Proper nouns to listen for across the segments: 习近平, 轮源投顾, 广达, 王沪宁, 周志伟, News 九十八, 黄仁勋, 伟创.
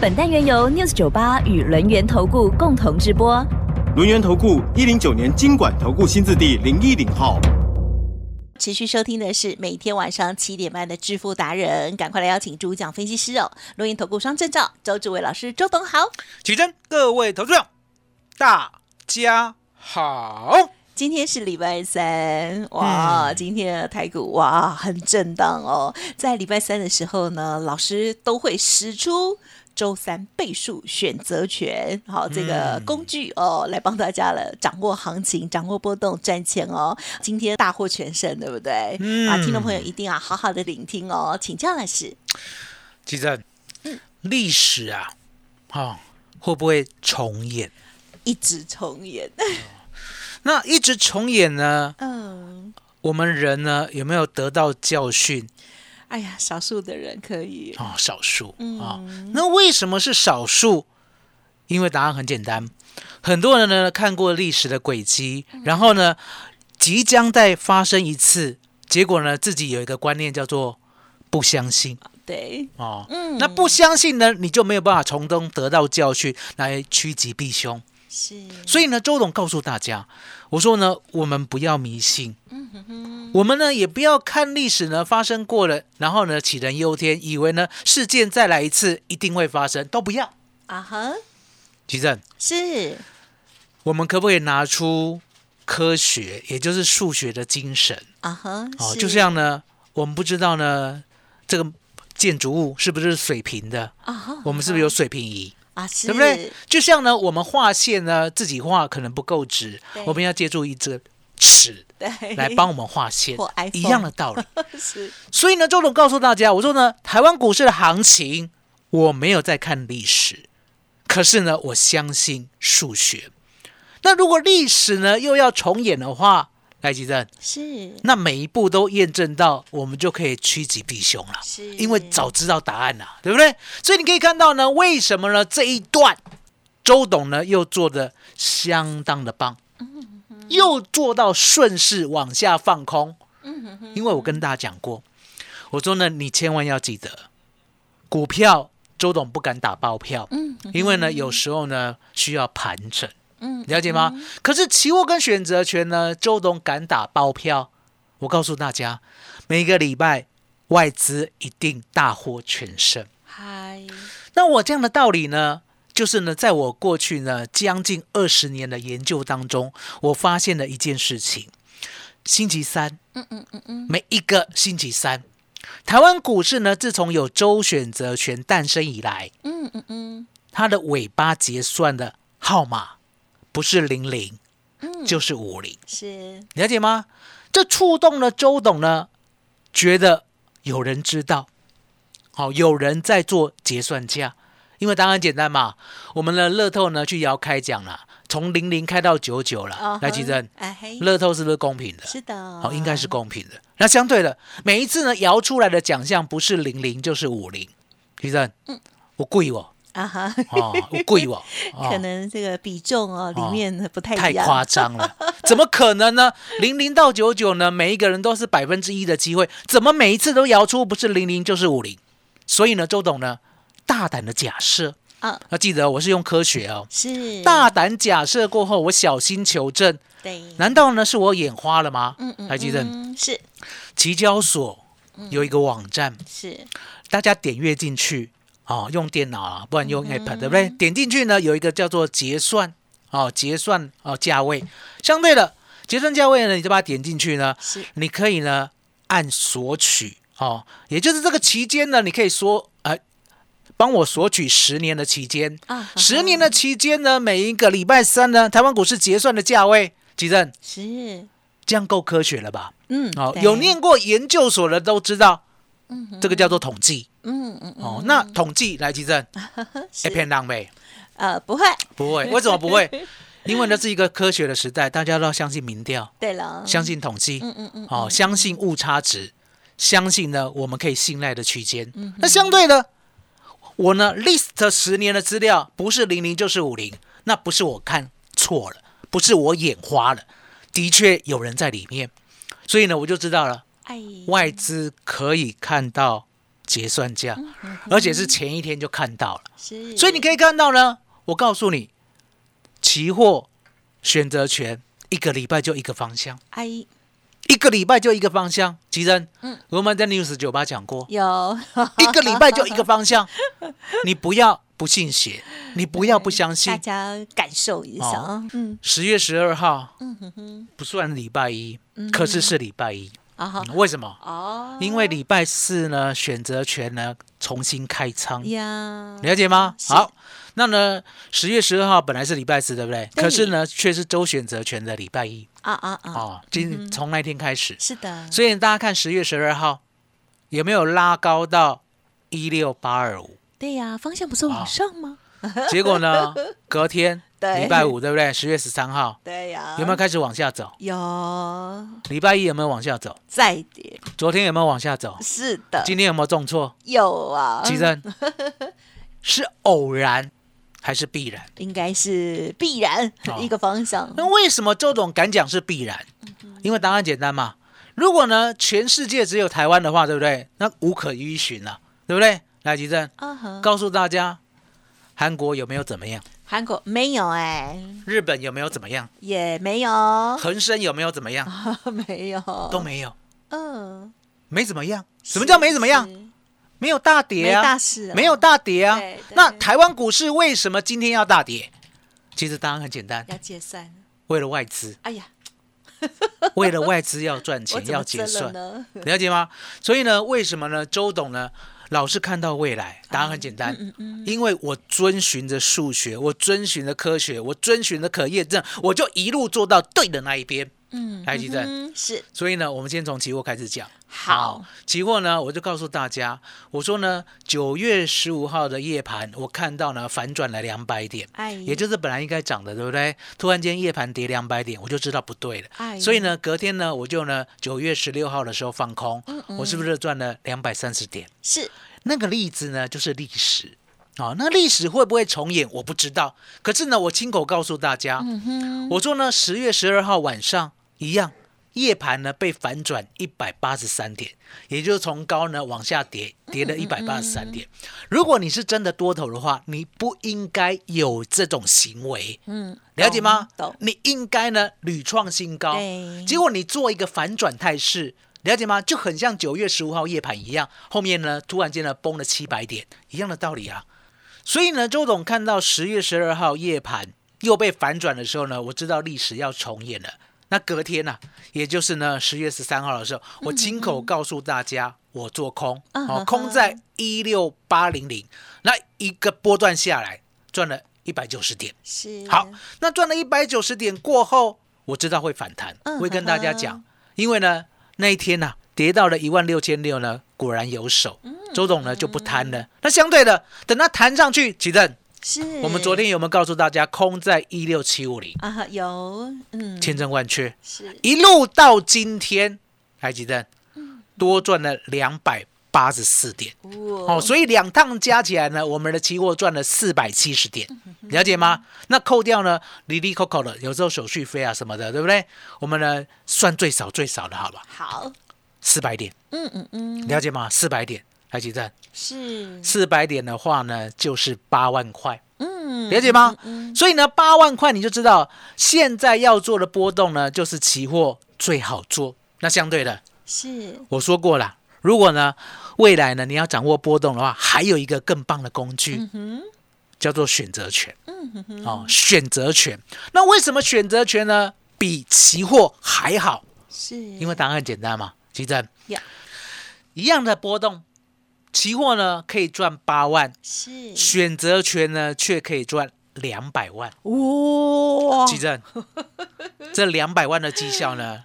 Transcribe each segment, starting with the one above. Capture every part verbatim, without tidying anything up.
本单元由 News 九十八 与轮源投顾共同直播。轮源投顾一零九年金管投顾新字第零一零号。持续收听的是每天晚上七点半的致富达人，赶快来邀请主讲分析师哦，轮源投顾双证照周志伟老师，周董好，起身，各位投资者，大家好。今天是礼拜三，哇、嗯、今天的台股哇很震荡哦，在礼拜三的时候呢，老师都会使出周三倍数选择权，好，这个工具哦，来帮大家了掌握行情，掌握波动，赚钱哦。今天大获全胜，对不对？嗯，啊，听众朋友一定要好好的聆听哦。请教老师，其实历史啊，哦，会不会重演？一直重演。那一直重演呢？嗯，我们人呢有没有得到教训？哎呀，少数的人可以哦，少数、嗯哦、那为什么是少数？因为答案很简单，很多人呢看过历史的轨迹，然后呢即将再发生一次，结果呢自己有一个观念叫做不相信。对哦、嗯，那不相信呢，你就没有办法从中得到教训，来趋吉避凶。是，所以呢，周董告诉大家，我说呢，我们不要迷信，嗯、哼哼我们呢也不要看历史呢发生过了，然后呢杞人忧天，以为呢事件再来一次一定会发生，都不要啊哈。奇正，是我们可不可以拿出科学，也就是数学的精神啊哈？哦，就像呢，我们不知道呢这个建筑物是不是水平的啊哈？我们是不是有水平仪？啊、对不对？就像呢，我们画线呢，自己画可能不够直，我们要借助一支尺来帮我们画线，一样的道理。所以呢，周董告诉大家，我说呢，台湾股市的行情，我没有在看历史，可是呢，我相信数学。那如果历史呢又要重演的话，来吉正，是那每一步都验证到，我们就可以趋吉避凶了，因为早知道答案了，对不对？所以你可以看到呢，为什么呢这一段周董呢又做得相当的棒，嗯、哼哼又做到顺势往下放空，嗯、哼哼因为我跟大家讲过，我说呢你千万要记得，股票周董不敢打包票，嗯、哼哼因为呢有时候呢需要盘整。了解吗？嗯嗯、可是期货跟选择权呢，周董敢打包票。我告诉大家，每个礼拜外资一定大获全胜。嗨，那我这样的道理呢，就是呢，在我过去呢将近二十年的研究当中，我发现了一件事情：星期三，嗯嗯嗯嗯，每一个星期三，台湾股市呢，自从有周选择权诞生以来，嗯嗯嗯，它的尾巴结算的号码。不是零零、嗯，就是五零，是了解吗？这触动了周董呢，觉得有人知道，好、哦，有人在做结算价，因为答案简单嘛。我们的乐透呢去摇开奖了，从零零开到九九了，哦、来奇珍，乐透是不是公平的？是的，好、哦，应该是公平的。那相对的，每一次呢摇出来的奖项不是零零就是五零，奇珍，嗯，我故意哦。啊哈，哦，贵哦，可能这个比重哦，哦里面不太一样，太夸张了，怎么可能呢？零零到九九呢，每一个人都是百分之一的机会，怎么每一次都摇出不是零零就是五零？所以呢，周董呢，大胆的假设啊，要记得我是用科学哦，是大胆假设过后，我小心求证，对，难道呢是我眼花了吗？嗯 嗯, 嗯，还记得是期交所有一个网站，嗯、是大家点阅进去。哦、用电脑啊，不然用 app、嗯、对不对？点进去呢，有一个叫做结算哦，结算哦价位。相对的，结算价位呢，你就把它点进去呢，你可以呢按索取哦，也就是这个期间呢，你可以说呃，帮我索取十年的期间啊，十年的期间呢，每一个礼拜三呢，台湾股市结算的价位，吉正是这样够科学了吧？嗯，哦，有念过研究所的都知道。这个叫做统计，嗯嗯嗯，哦，那统计来奇正，哎，骗人呗，呃，不会，不会，为什么不会？因为这是一个科学的时代，大家都要相信民调，对了，相信统计，嗯嗯嗯，好、哦，相信误差值，相信呢我们可以信赖的区间。嗯、那相对的，我呢 list 十年的资料，不是零零就是五零，那不是我看错了，不是我眼花了，的确有人在里面，所以呢我就知道了，哎、外资可以看到结算价，嗯、哼哼而且是前一天就看到了，所以你可以看到呢，我告诉你。期货选择权一个礼拜就一个方向，哎，一个礼拜就一个方向。其实，嗯，我们在 News 九十八 讲过，有一个礼拜就一个方向，你不要不信邪，你不要不相信，大家感受一下啊。嗯，十月十二号，嗯不算礼拜一，可是是礼拜一啊？为什么？哦，因为礼拜四呢，选择权呢重新开仓呀，了解吗？好。那呢，十月十二号本来是礼拜四，对不对？对可是呢，却是周选择权的礼拜一啊啊啊！哦，今从那天开始、嗯、是的。所以大家看十月十二号有没有拉高到一六八二五？对呀、啊，方向不是往上吗？哦、结果呢，隔天礼拜五，对不对？十月十三号，对呀、啊，有没有开始往下走？有。礼拜一有没有往下走？再跌。昨天有没有往下走？是的。今天有没有重挫？有啊。其实是偶然。还是必然，应该是必然一个方向。哦、那为什么周董敢讲是必然？因为答案简单嘛。如果呢，全世界只有台湾的话，对不对？那无可依循了、啊，对不对？来，吉正， uh-huh. 告诉大家，韩国有没有怎么样？韩国没有哎、欸。日本有没有怎么样？也没有。恒生有没有怎么样？没有，都没有。嗯、呃，没怎么样。什么叫没怎么样？没有大跌啊，没大事啊，没有大跌啊。那台湾股市为什么今天要大跌？其实答案很简单，要解散，为了外资。哎呀，为了外资要赚钱，要结算，了解吗？所以呢，为什么呢？周董呢，老是看到未来，答案很简单，嗯嗯嗯、因为我遵循着数学，我遵循着科学，我遵循着可验证，我就一路做到对的那一边。嗯，来吉正是，所以呢，我们先从期货开始讲。好，期货呢，我就告诉大家，我说呢，九月十五号的夜盘，我看到呢反转了两百点，哎，也就是本来应该涨的，对不对？突然间夜盘跌两百点，我就知道不对了。哎，所以呢，隔天呢，我就呢九月十六号的时候放空，嗯嗯我是不是赚了两百三十点？是，那个例子呢，就是历史。哦、那历史会不会重演我不知道，可是呢我亲口告诉大家、嗯、我说呢十月十二号晚上一样夜盘呢被反转一百八十三点，也就是从高呢往下跌，跌了一百八十三点、嗯嗯、如果你是真的多头的话，你不应该有这种行为、嗯、了解吗？你应该呢屡创新高，结果你做一个反转态势，了解吗？就很像九月十五号夜盘一样，后面呢突然间呢崩了七百点，一样的道理啊。所以呢，周董看到十月十二号夜盘又被反转的时候呢，我知道历史要重演了。那隔天呢、啊，也就是呢十月十三号的时候，我亲口告诉大家，我做空，嗯嗯哦、空在一六八零零，那一个波段下来赚了一百九十点。是好，那赚了一百九十点过后，我知道会反弹，会跟大家讲，嗯、哼哼因为呢那一天呢、啊、跌到了一万六千六呢，果然有手。嗯周董呢就不谈了、嗯，那相对的，等它弹上去，奇正，是我们昨天有没有告诉大家空在一六七五零啊？有，嗯，千真万确，是一路到今天，来奇正，多赚了两百八十四点、哦哦，所以两趟加起来呢，我们的期货赚了四百七十点，了解吗？那扣掉呢，里里扣扣的，有时候手续费啊什么的，对不对？我们呢算最少最少的，好吧？好，四百点，嗯嗯嗯，了解吗？四百点。还记得是四百点的话呢，就是八万块，嗯，了解吗？嗯嗯、所以呢，八万块你就知道现在要做的波动呢，就是期货最好做。那相对的，是我说过了，如果呢未来呢你要掌握波动的话，还有一个更棒的工具，嗯、叫做选择权。嗯哼哼、哦，选择权。那为什么选择权呢比期货还好？是因为答案很简单嘛，记得、yeah. 一样的波动。期货呢可以赚八万，是选择权呢却可以赚两百万。哇！奇正，这两百万的绩效呢，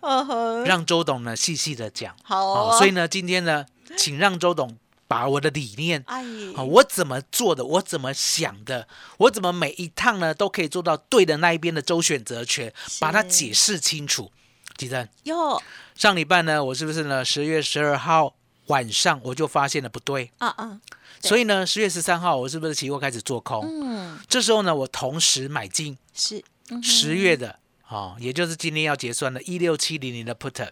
让周董呢细细的讲。好、哦哦，所以呢，今天呢，请让周董把我的理念、哎啊、我怎么做的，我怎么想的，我怎么每一趟呢都可以做到对的那一边的周选择权，把它解释清楚。吉珍上礼拜呢，我是不是呢十月十二号晚上我就发现了不对、啊啊、对，所以呢十月十三号我是不是期货开始做空、嗯、这时候呢我同时买进是、嗯、十月的、哦、也就是今天要结算的一六七零零的 put，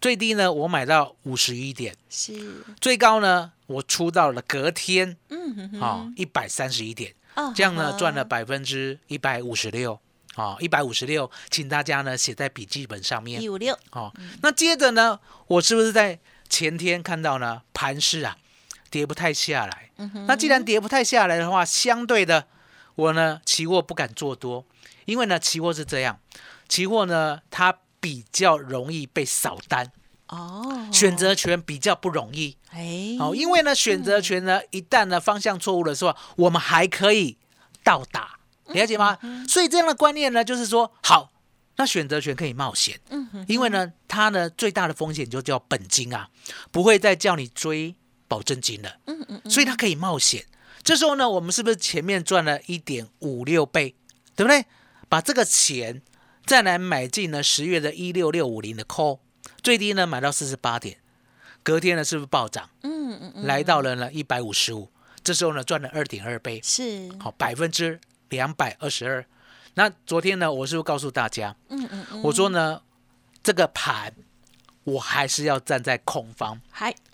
最低呢我买到五十一点，是最高呢我出到了隔天、嗯哼哼哦、一百三十一点、哦、这样呢赚了 百分之一百五十六，哦、一百五十六， 请大家呢写在笔记本上面一百五十六、哦嗯、那接着呢我是不是在前天看到呢盘势啊跌不太下来、嗯、那既然跌不太下来的话，相对的我呢期货不敢做多，因为呢期货是这样，期货呢它比较容易被扫单、哦、选择权比较不容易、哎哦、因为呢选择权呢、嗯、一旦呢方向错误的时候，我们还可以倒打，了解吗？所以这样的观念呢就是说，好，那选择权可以冒险，因为呢它呢最大的风险就叫本金啊，不会再叫你追保证金了，所以它可以冒险。这时候呢我们是不是前面赚了 一点五六倍，对不对？把这个钱再来买进了十月的一六六五零的 call， 最低呢买到四十八点，隔天呢是不是暴涨，来到了呢一百五十五，这时候呢赚了 二点二倍，是好百分之二百二十二。那昨天呢我是不是告诉大家，嗯嗯嗯我说呢这个盘我还是要站在空方，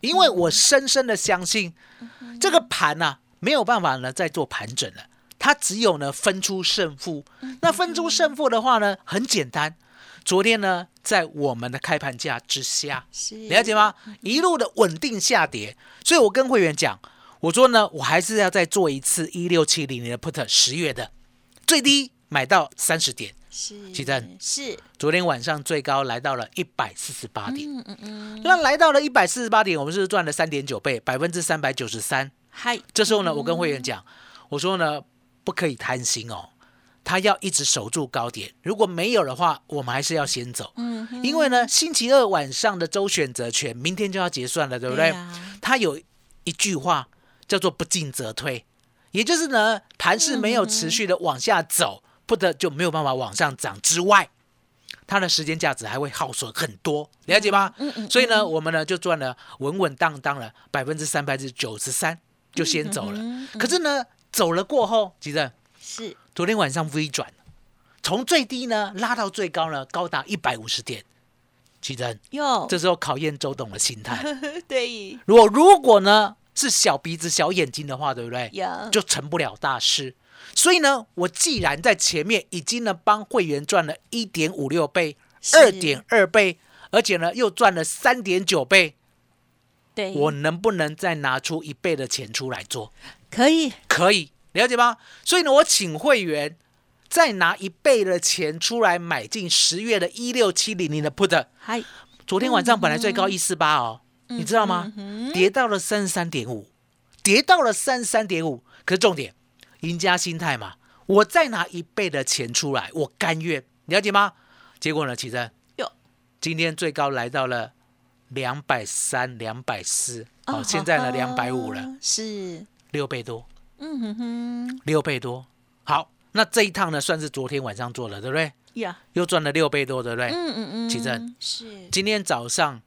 因为我深深的相信、嗯、这个盘啊没有办法呢再做盘整了，它只有呢分出胜负、嗯、那分出胜负的话呢很简单，昨天呢在我们的开盘价之下，了解吗？一路的稳定下跌，所以我跟会员讲，我说呢我还是要再做一次一六七零零的 put， 十月的最低买到三十点，是奇珍，是昨天晚上最高来到了一百四十八点、嗯嗯嗯、那来到了一百四十八点，我们 是, 是赚了 三点九倍， 百分之三百九十三。 这时候呢、嗯、我跟会员讲，我说呢不可以贪心哦，他要一直守住高点，如果没有的话我们还是要先走、嗯、因为呢星期二晚上的周选择权明天就要结算了，对不对？他、啊、有一句话叫做不进则退，也就是呢盘势没有持续的往下走，不得就没有办法往上涨之外，它的时间价值还会耗损很多，了解吗？嗯嗯嗯、所以呢我们呢就赚了稳稳当当了 百分之三百九十三， 就先走了、嗯嗯嗯、可是呢走了过后，其实是昨天晚上 V 转，从最低呢拉到最高呢高达一百五十点，其实这时候考验周董的心态对，如果如果呢是小鼻子小眼睛的话，对不对？ Yeah. 就成不了大事。所以呢我既然在前面已经呢帮会员赚了 一点五六倍 二点二倍，而且呢又赚了 三点九倍，对，我能不能再拿出一倍的钱出来做？可以可以，了解吗？所以呢我请会员再拿一倍的钱出来买进十月的一六七零零的 put， Hi. 昨天晚上本来最高一四八哦、嗯，你知道吗？跌到了 三十三点五， 跌到了 三十三点五， 可是重点赢家心态嘛，我再拿一倍的钱出来，我甘愿，了解吗？结果呢，奇珍今天最高来到了两百三十、两百四十、哦、现在呢两百五十了，是六倍多，嗯哼哼，六倍多。好，那这一趟呢算是昨天晚上做了，对不对？ yeah. 又赚了六倍多，对不对？嗯嗯嗯，奇珍是今天早上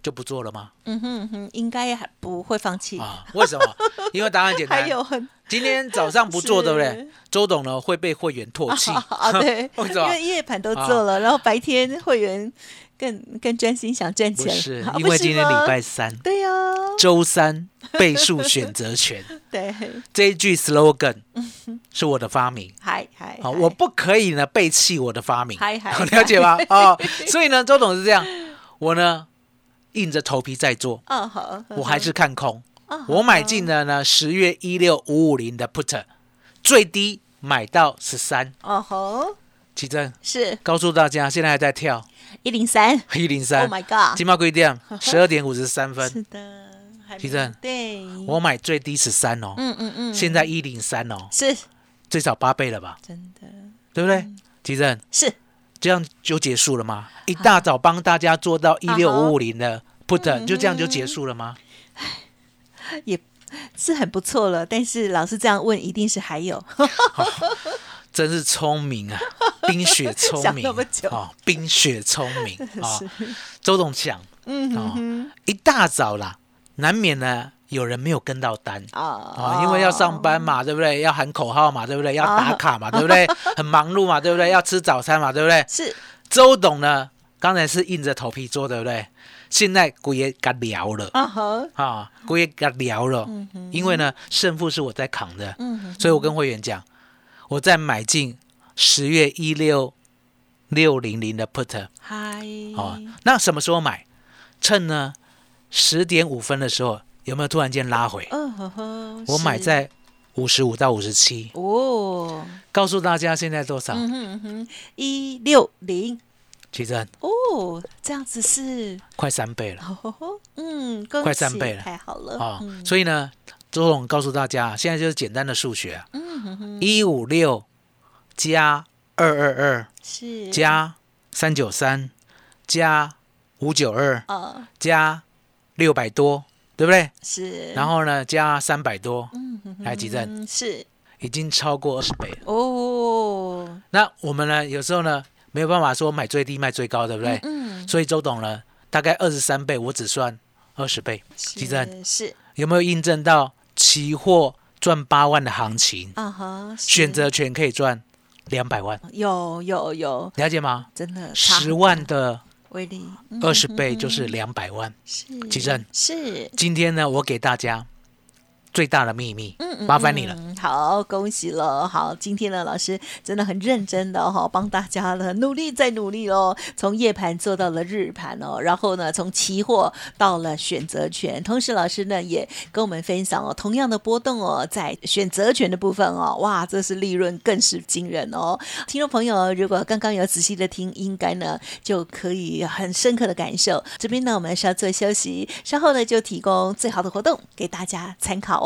就不做了吗？嗯哼哼，应该还不会放弃啊？为什么？因为答案简单。还有很，今天早上不做，对不对？周董呢会被会员唾弃啊？啊对，为什么？因为夜盘都做了，啊、然后白天会员更更专心想赚钱。不是，因为今天礼拜三。啊、对呀、啊。周三倍数选择权。对。这一句 slogan 是我的发明。嗨嗨。好，我不可以呢背弃我的发明。嗨嗨。了解吗？啊、哦，所以呢，周董是这样，我呢。硬着头皮在做、oh, oh, oh, oh. 我还是看空、oh, oh, oh. 我买进了呢十月一六五五零的 put， 最低买到十三。哦吼，奇珍是告诉大家现在还在跳一零三 一零三， Oh my god， 今晚几点？十二点五十三分。是的，奇珍，对，我买最低十三哦，嗯嗯嗯，现在一零三哦，是最少八倍了吧？真的，对不对？奇珍、嗯、是这样就结束了吗？一大早帮大家做到一六五五零的 put， 就这样就结束了吗？也是很不错了，但是老师这样问一定是还有、哦、真是聪明啊，冰雪聪明，想那么久、哦、冰雪聪明、哦、周董讲、嗯哼哦、一大早啦难免呢有人没有跟到单、哦哦、因为要上班嘛，对不对？要喊口号嘛，对不对？要打卡嘛，哦、对不对？很忙碌嘛，对不对？要吃早餐嘛，对不对？是。周董呢，刚才是硬着头皮做，对不对？现在整个给聊了啊，好啊，整个给聊了、嗯。因为呢，胜负是我在扛的，嗯、所以我跟会员讲，我在买进十月一六六零零的 put。嗨。哦，那什么时候买？趁呢十点五分的时候。有没有突然间拉回？哦、呵呵我买在五十五到五十七。哦，告诉大家现在多少？嗯哼一六零。奇珍。哦，这样子是快三倍了。哦、呵嗯，快三倍了，太好了。哦嗯、所以呢，周董告诉大家，现在就是简单的数学、啊。嗯一五六加二二二是加三九三加五九二加六百多。对不对？是。然后呢，加三百多，嗯哼哼，来几阵？是，已经超过二十倍了。哦。那我们呢，有时候呢，没有办法说买最低卖最高，对不对？嗯, 嗯。所以周董呢，大概二十三倍，我只算二十倍，几阵？是。有没有印证到期货赚八万的行情？啊哈。选择权可以赚两百万。有有有。了解吗？真的。十万的。威力二十倍就是两百万，奇正是。今天呢，我给大家最大的秘密，嗯嗯嗯麻烦你了。好，恭喜了。好，今天呢，老师真的很认真的哈、哦，帮大家了，努力再努力喽。从夜盘做到了日盘哦，然后呢，从期货到了选择权。同时，老师呢也跟我们分享哦，同样的波动哦，在选择权的部分哦，哇，这是利润更是惊人哦。听众朋友，如果刚刚有仔细的听，应该呢就可以很深刻的感受。这边呢，我们稍作休息，稍后呢就提供最好的活动给大家参考。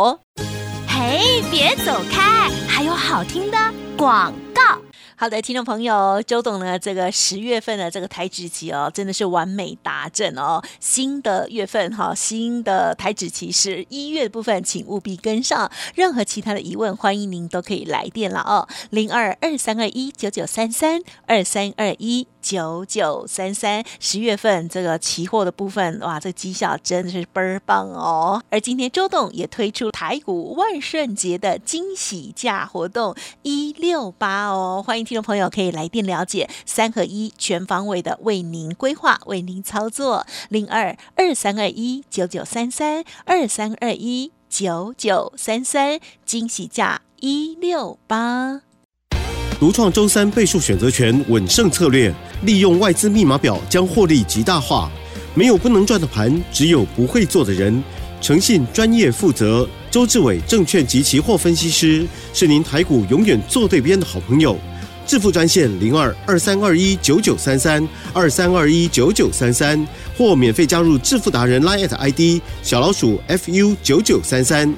嘿，别走开，还有好听的广告。好的，听众朋友，周董呢，这个十月份的这个台指期哦，真的是完美达阵哦。新的月份哈、哦，新的台指期是一月部分，请务必跟上。任何其他的疑问，欢迎您都可以来电了哦，零二二三二一九九三三二三二一九九三三。十月份这个期货的部分，哇，这绩效真的是倍儿棒哦。而今天周董也推出台股万圣节的惊喜价活动一六八哦，欢迎。听众朋友可以来电了解，三合一全方位的为您规划，为您操作，零二二三二一九九三三二三二一九九三三，惊喜价一六八。独创周三倍数选择权稳胜策略，利用外资密码表将获利极大化。没有不能赚的盘，只有不会做的人。诚信、专业、负责，周志伟证券及期货分析师是您台股永远做对边的好朋友。致富专线零二二三二一九九三三二三二一九九三三，或免费加入致富达人 Line I D 小老鼠 F U 九九三三。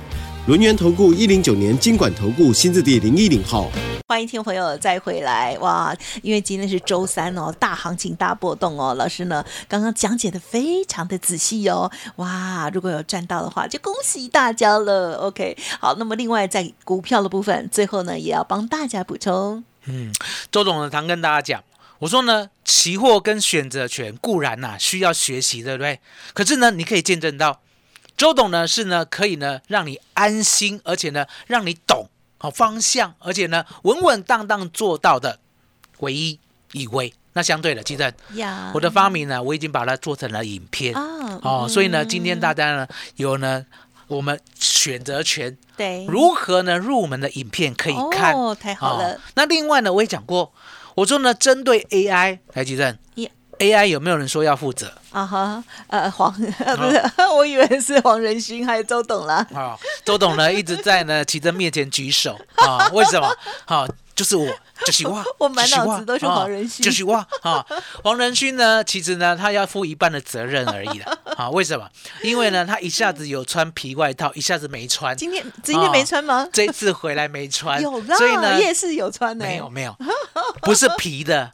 轮源投顾一零九年金管投顾新字第零一零号。欢迎听众朋友再回来哇！因为今天是周三哦，大行情大波动哦，老师呢刚刚讲解的非常的仔细哦，哇！如果有赚到的话，就恭喜大家了。OK， 好，那么另外在股票的部分，最后呢也要帮大家补充。嗯，周董呢常跟大家讲，我说呢，期货跟选择权固然呐、啊、需要学习，对不对？可是呢，你可以见证到，周董呢是呢可以呢让你安心，而且呢让你懂好、哦、方向，而且呢稳稳当当做到的唯一一位。那相对的，其实我的发明呢，我已经把它做成了影片、oh, 哦、嗯，所以呢，今天大家呢有呢。我们选择权对如何呢入门的影片可以看哦，太好了、哦、那另外呢我也讲过，我说呢针对 A I 台积电、yeah. A I 有没有人说要负责啊哈、uh-huh, 呃黄呃不是、哦、我以为是黄仁勋还有周董啦、哦、周董呢一直在呢奇珍面前举手啊、哦、为什么啊、哦、就是我就是我，我满脑子都是黄仁勋，就是我啊！黄仁勋呢，其实呢，他要负一半的责任而已了啊！为什么？因为呢，他一下子有穿皮外套，一下子没穿。今天今天没穿吗？哦、这次回来没穿，有啦，所以呢，夜市有穿呢、欸。没有没有，不是皮的，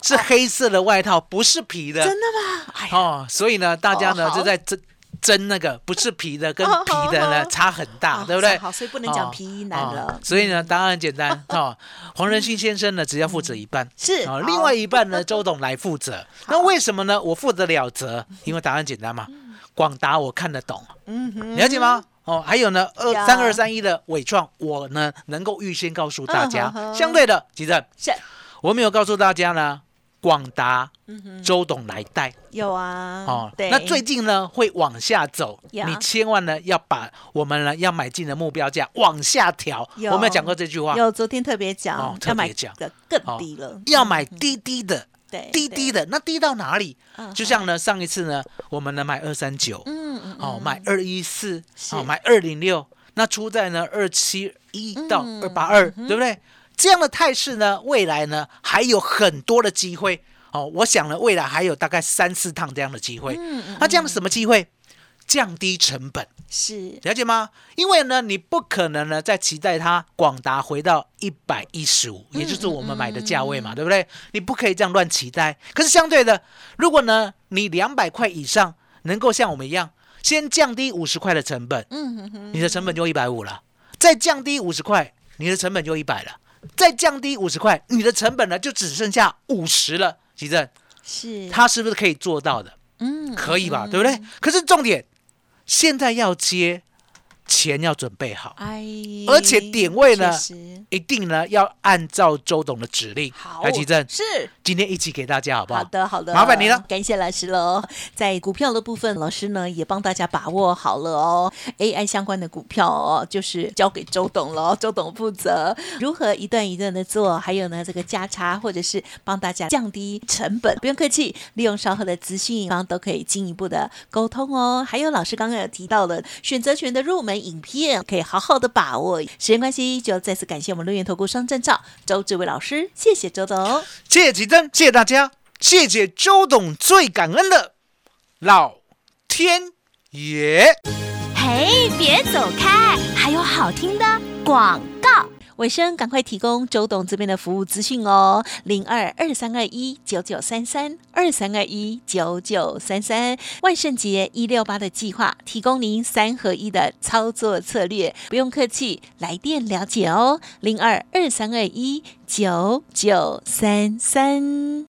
是黑色的外套，不是皮的。真的吗？哎、哦，所以呢，大家呢、哦、就在这。真那个不是皮的跟皮的呢差很大，对不对？好，所以不能讲皮衣男了。所以呢，答案很简单哦，黄仁勋先生呢只要负责一半，是另外一半呢周董来负责。那为什么呢？我负责了责，因为答案简单嘛，广达我看得懂，了解吗？哦，还有呢，二三二三一的伟创，我呢能够预先告诉大家。相对的，其实我没有告诉大家呢。广达，周董来带有啊，哦，那最近呢会往下走，你千万呢要把我们呢要买进的目标价往下调。我们有讲过这句话，有昨天特别讲，哦，特别讲要买的更低了，哦，要买低低的，嗯嗯，低低的，那低到哪里？嗯，就像呢上一次呢我们呢买二三九，嗯，哦买二一四，哦买二零六，那出在呢二七一到二八二，对不对？这样的态势呢，未来呢还有很多的机会哦。我想呢，未来还有大概三四趟这样的机会。嗯嗯，那这样的什么机会？降低成本，是了解吗？因为呢，你不可能呢再期待它广达回到一百一十五，也就是我们买的价位嘛，嗯嗯嗯，对不对？你不可以这样乱期待。可是相对的，如果呢你两百块以上能够像我们一样，先降低五十块的成本，嗯嗯嗯，你的成本就一百五了；再降低五十块，你的成本就一百了。再降低五十块，你的成本呢就只剩下五十了。奇正，是他是不是可以做到的？嗯，可以吧，嗯，对不对？可是重点，现在要接，钱要准备好，哎，而且点位呢，一定呢要按照周董的指令。好，来，奇正，是今天一起给大家好不好？好的，好的，麻烦你了，感谢老师喽。在股票的部分，老师呢也帮大家把握好了哦。A I 相关的股票哦，就是交给周董了，周董负责如何一段一段的做，还有呢这个价差或者是帮大家降低成本，不用客气，利用稍后的资讯方都可以进一步的沟通哦。还有老师刚刚有提到了选择权的入门影片，可以好好的把握。时间关系，就再次感谢我们论元投顾双证照周志伟老师，谢谢周董，谢谢启正，谢谢大家，谢谢周董，最感恩的老天爷。嘿，别走开，还有好听的广告。尾声赶快提供周董这边的服务资讯哦，零二二三二一九九三三二三二一九九三三。万圣节一六八的计划，提供您三合一的操作策略，不用客气，来电了解哦，零二二三二一九九三三。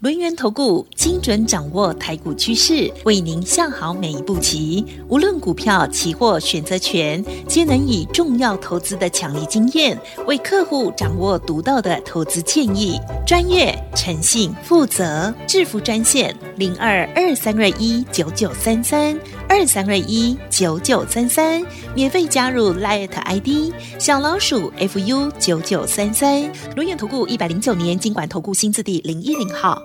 轮源投顾，精准掌握台股趋势，为您下好每一步棋。无论股票、期货、选择权，皆能以重要投资的强力经验，为客户掌握独到的投资建议。专业、诚信、负责，致富专线零二二三二一九九三三二三二一九九三三，免费加入 Line I D 小老鼠 F U 九九三三。轮源投顾一百零九年金管投顾新字第零一零号。